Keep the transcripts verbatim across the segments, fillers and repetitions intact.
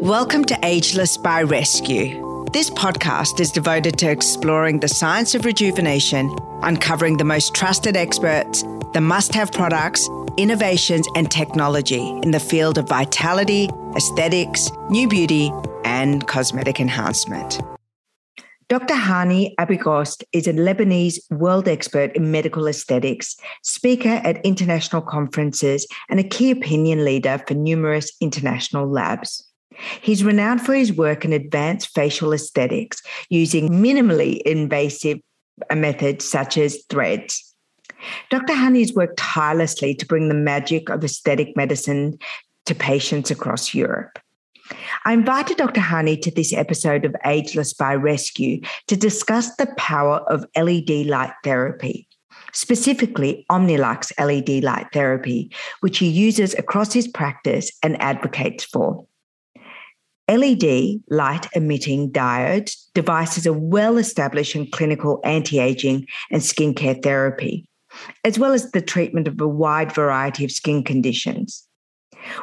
Welcome to Ageless by Rescue. This podcast is devoted to exploring the science of rejuvenation, uncovering the most trusted experts, the must-have products, innovations and technology in the field of vitality, aesthetics, new beauty and cosmetic enhancement. Doctor Hani Abigost is a Lebanese world expert in medical aesthetics, speaker at international conferences, and a key opinion leader for numerous international labs. He's renowned for his work in advanced facial aesthetics using minimally invasive methods such as threads. Doctor Hani has worked tirelessly to bring the magic of aesthetic medicine to patients across Europe. I invited Doctor Hani to this episode of Ageless by Rescue to discuss the power of L E D light therapy, specifically Omnilux L E D light therapy, which he uses across his practice and advocates for. L E D light-emitting diode devices are well-established in clinical anti-aging and skincare therapy, as well as the treatment of a wide variety of skin conditions.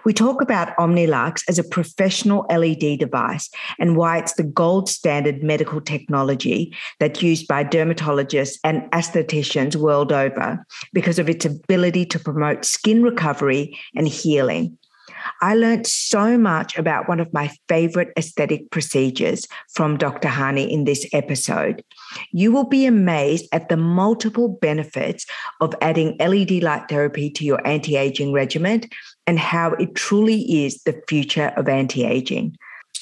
We talk about Omnilux as a professional L E D device and why it's the gold standard medical technology that's used by dermatologists and aestheticians world over because of its ability to promote skin recovery and healing. I learned so much about one of my favorite aesthetic procedures from Doctor Hani in this episode. You will be amazed at the multiple benefits of adding L E D light therapy to your anti-aging regimen and how it truly is the future of anti-aging.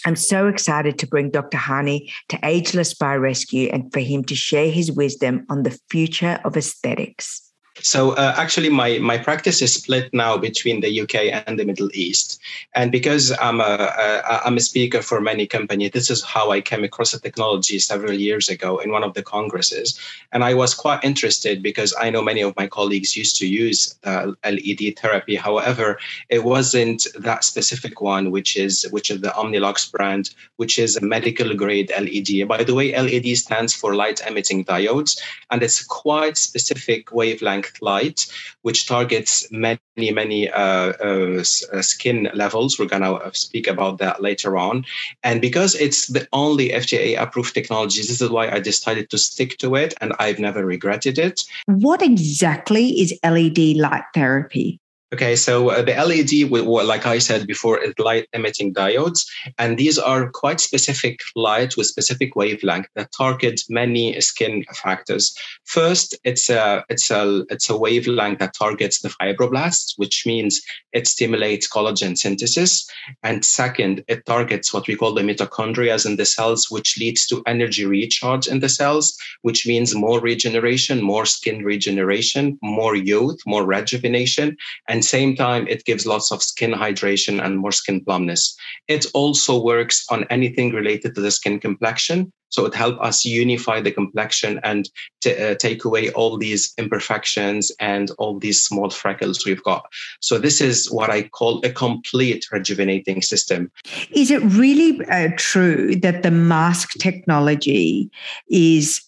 I'm so excited to bring Doctor Hani to Ageless by Rescue and for him to share his wisdom on the future of aesthetics. So uh, actually, my, my practice is split now between the U K and the Middle East. And because I'm a, a, I'm a speaker for many companies, this is how I came across the technology several years ago in one of the congresses. And I was quite interested because I know many of my colleagues used to use uh, L E D therapy. However, it wasn't that specific one, which is which is the Omnilux brand, which is a medical grade L E D. By the way, L E D stands for light emitting diodes, and it's a quite specific wavelength light, which targets many, many uh, uh, skin levels. We're going to speak about that later on. And because it's the only F D A-approved technology, this is why I decided to stick to it, and I've never regretted it. What exactly is L E D light therapy? Okay, so uh, the L E D, like I said before, is light-emitting diodes, and these are quite specific light with specific wavelength that target many skin factors. First, it's a it's a it's a wavelength that targets the fibroblasts, which means it stimulates collagen synthesis. And second, it targets what we call the mitochondria in the cells, which leads to energy recharge in the cells, which means more regeneration, more skin regeneration, more youth, more rejuvenation. And And same time, it gives lots of skin hydration and more skin plumpness. It also works on anything related to the skin complexion. So it helps us unify the complexion and t- uh, take away all these imperfections and all these small freckles we've got. So this is what I call a complete rejuvenating system. Is it really uh, true that the mask technology is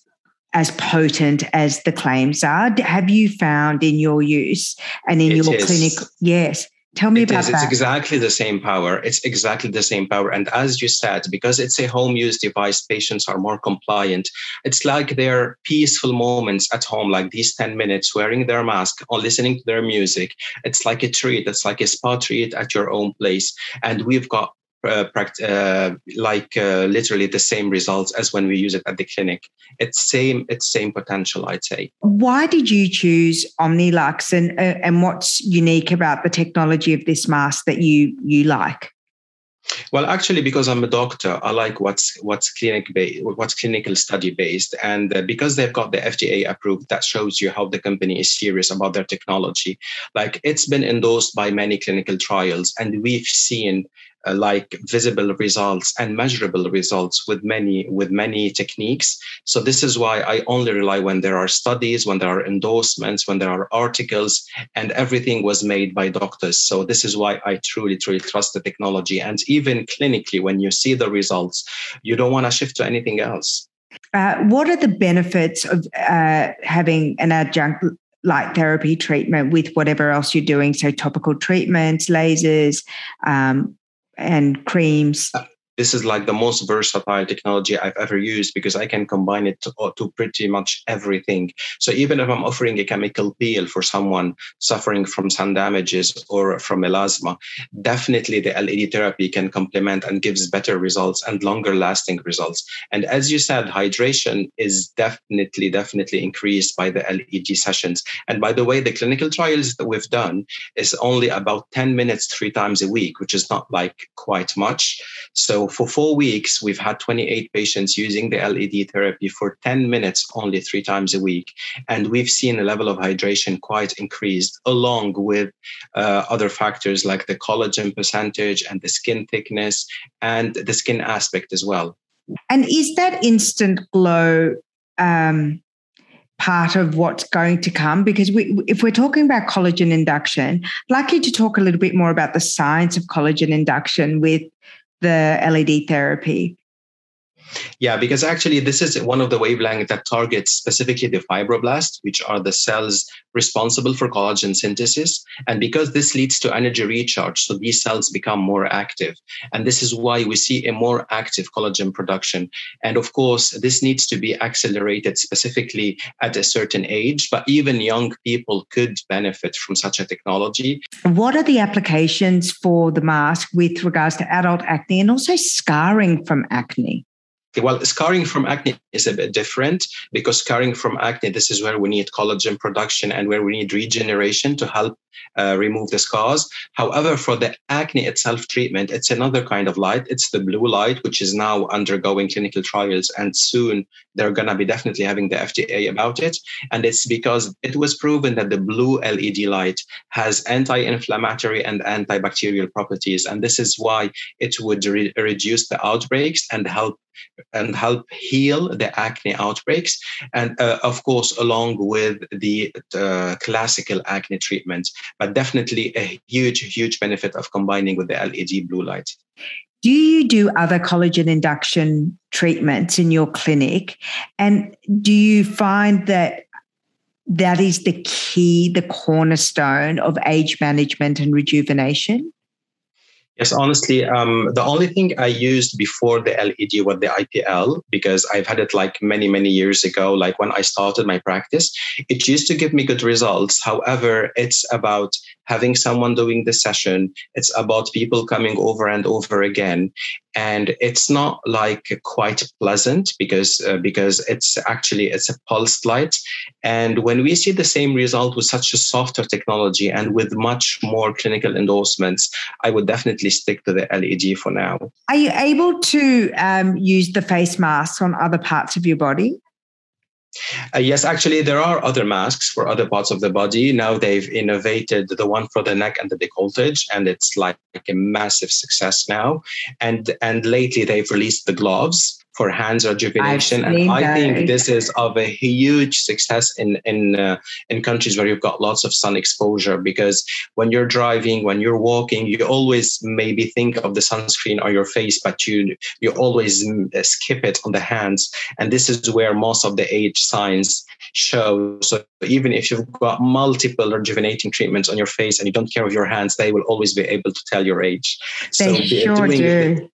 as potent as the claims are? Have you found in your use and in it your is. clinic? Yes. Tell me it about is. that. It's exactly the same power. It's exactly the same power. And as you said, because it's a home use device, patients are more compliant. It's like their peaceful moments at home, like these ten minutes wearing their mask or listening to their music. It's like a treat. It's like a spa treat at your own place. And we've got Uh, pract- uh, like uh, literally the same results as when we use it at the clinic. It's same, it's same potential, I'd say. Why did you choose Omnilux, and uh, and what's unique about the technology of this mask that you you like? Well, actually, because I'm a doctor, I like what's what's clinic based, what's clinical study based, and uh, because they've got the F D A approved, that shows you how the company is serious about their technology. Like, it's been endorsed by many clinical trials, and we've seen uh, like visible results and measurable results with many with many techniques. So this is why I only rely when there are studies, when there are endorsements, when there are articles, and everything was made by doctors. So this is why I truly, truly trust the technology, and even clinically, when you see the results, you don't want to shift to anything else. Uh, what are the benefits of uh, having an adjunct light therapy treatment with whatever else you're doing? So topical treatments, lasers, um, and creams? This is like the most versatile technology I've ever used, because I can combine it to, to pretty much everything. So even if I'm offering a chemical peel for someone suffering from sun damages or from melasma, definitely the L E D therapy can complement and gives better results and longer lasting results. And as you said, hydration is definitely, definitely increased by the L E D sessions. And by the way, the clinical trials that we've done is only about ten minutes, three times a week, which is not like quite much. So for four weeks, we've had twenty-eight patients using the L E D therapy for ten minutes, only three times a week. And we've seen a level of hydration quite increased, along with uh, other factors like the collagen percentage and the skin thickness and the skin aspect as well. And is that instant glow um, part of what's going to come? Because we, if we're talking about collagen induction, I'd like you to talk a little bit more about the science of collagen induction with the L E D therapy. Yeah, because actually this is one of the wavelengths that targets specifically the fibroblasts, which are the cells responsible for collagen synthesis. And because this leads to energy recharge, so these cells become more active. And this is why we see a more active collagen production. And of course, this needs to be accelerated specifically at a certain age, but even young people could benefit from such a technology. What are the applications for the mask with regards to adult acne and also scarring from acne? Well, scarring from acne is a bit different, because scarring from acne, this is where we need collagen production and where we need regeneration to help uh, remove the scars. However, for the acne itself treatment, it's another kind of light. It's the blue light, which is now undergoing clinical trials, and soon they're going to be definitely having the F D A about it. And it's because it was proven that the blue L E D light has anti-inflammatory and antibacterial properties. And this is why it would re- reduce the outbreaks and help and help heal the acne outbreaks. And uh, of course, along with the uh, classical acne treatment, but definitely a huge, huge benefit of combining with the L E D blue light. Do you do other collagen induction treatments in your clinic? And do you find that that is the key, the cornerstone of age management and rejuvenation? Yes, honestly, um, the only thing I used before the L E D was the I P L, because I've had it like many, many years ago. Like when I started my practice, it used to give me good results. However, it's about having someone doing the session. It's about people coming over and over again. And it's not like quite pleasant, because uh, because it's actually, it's a pulsed light. And when we see the same result with such a softer technology and with much more clinical endorsements, I would definitely stick to the L E D for now. Are you able to um, use the face masks on other parts of your body? Uh, yes, actually, there are other masks for other parts of the body. Now they've innovated the one for the neck and the décolletage, and it's like a massive success now. And and lately they've released the gloves for hands rejuvenation. And I think this is of a huge success in in uh, in countries where you've got lots of sun exposure, because when you're driving, when you're walking, you always maybe think of the sunscreen on your face, but you you always skip it on the hands. And this is where most of the age signs show. So even if you've got multiple rejuvenating treatments on your face and you don't care of your hands, they will always be able to tell your age. They so sure doing, do.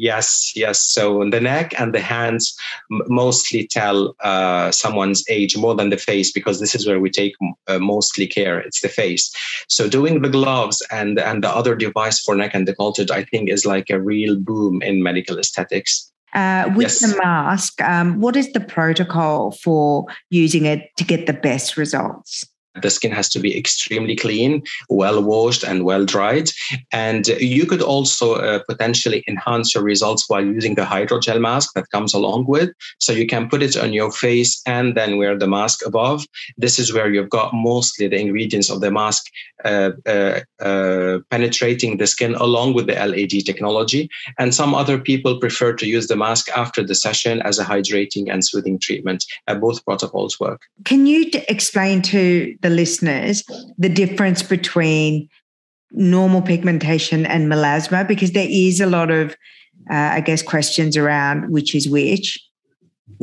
Yes, yes. So the neck and the hands mostly tell uh, someone's age more than the face, because this is where we take uh, mostly care. It's the face. So doing the gloves and, and the other device for neck and décolletage, I think, is like a real boom in medical aesthetics. Uh, with yes. the mask, um, what is the protocol for using it to get the best results? The skin has to be extremely clean, well washed and well dried. And you could also uh, potentially enhance your results while using the hydrogel mask that comes along with. So you can put it on your face and then wear the mask above. This is where you've got mostly the ingredients of the mask uh, uh, uh, penetrating the skin along with the L E D technology. And some other people prefer to use the mask after the session as a hydrating and soothing treatment. Uh, both protocols work. Can you d- explain to the listeners the difference between normal pigmentation and melasma, because there is a lot of uh, I guess questions around which is which?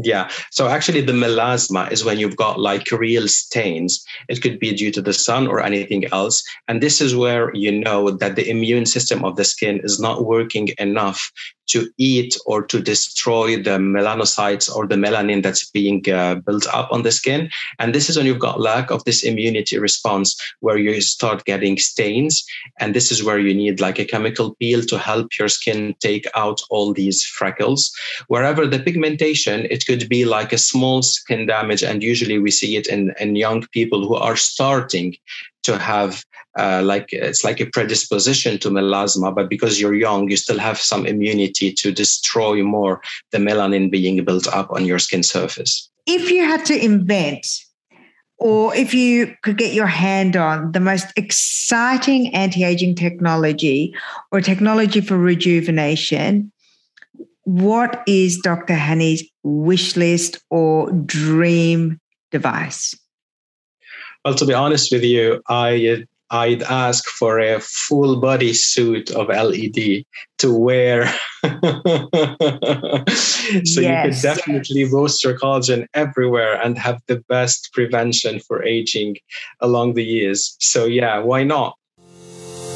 Yeah. So actually the melasma is when you've got like real stains. It could be due to the sun or anything else. And this is where you know that the immune system of the skin is not working enough to eat or to destroy the melanocytes or the melanin that's being uh, built up on the skin. And this is when you've got lack of this immunity response where you start getting stains. And this is where you need like a chemical peel to help your skin take out all these freckles. Wherever the pigmentation, it could be like a small skin damage. And usually we see it in, in young people who are starting to have uh, like, it's like a predisposition to melasma, but because you're young, you still have some immunity to destroy more the melanin being built up on your skin surface. If you had to invent, or if you could get your hand on the most exciting anti-aging technology or technology for rejuvenation, what is Doctor Hani's wish list or dream device? Well, to be honest with you, I, I'd ask for a full body suit of L E D to wear. So yes, you could definitely boost your collagen everywhere and have the best prevention for aging along the years. So yeah, why not?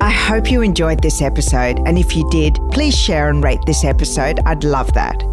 I hope you enjoyed this episode, and if you did, please share and rate this episode. I'd love that.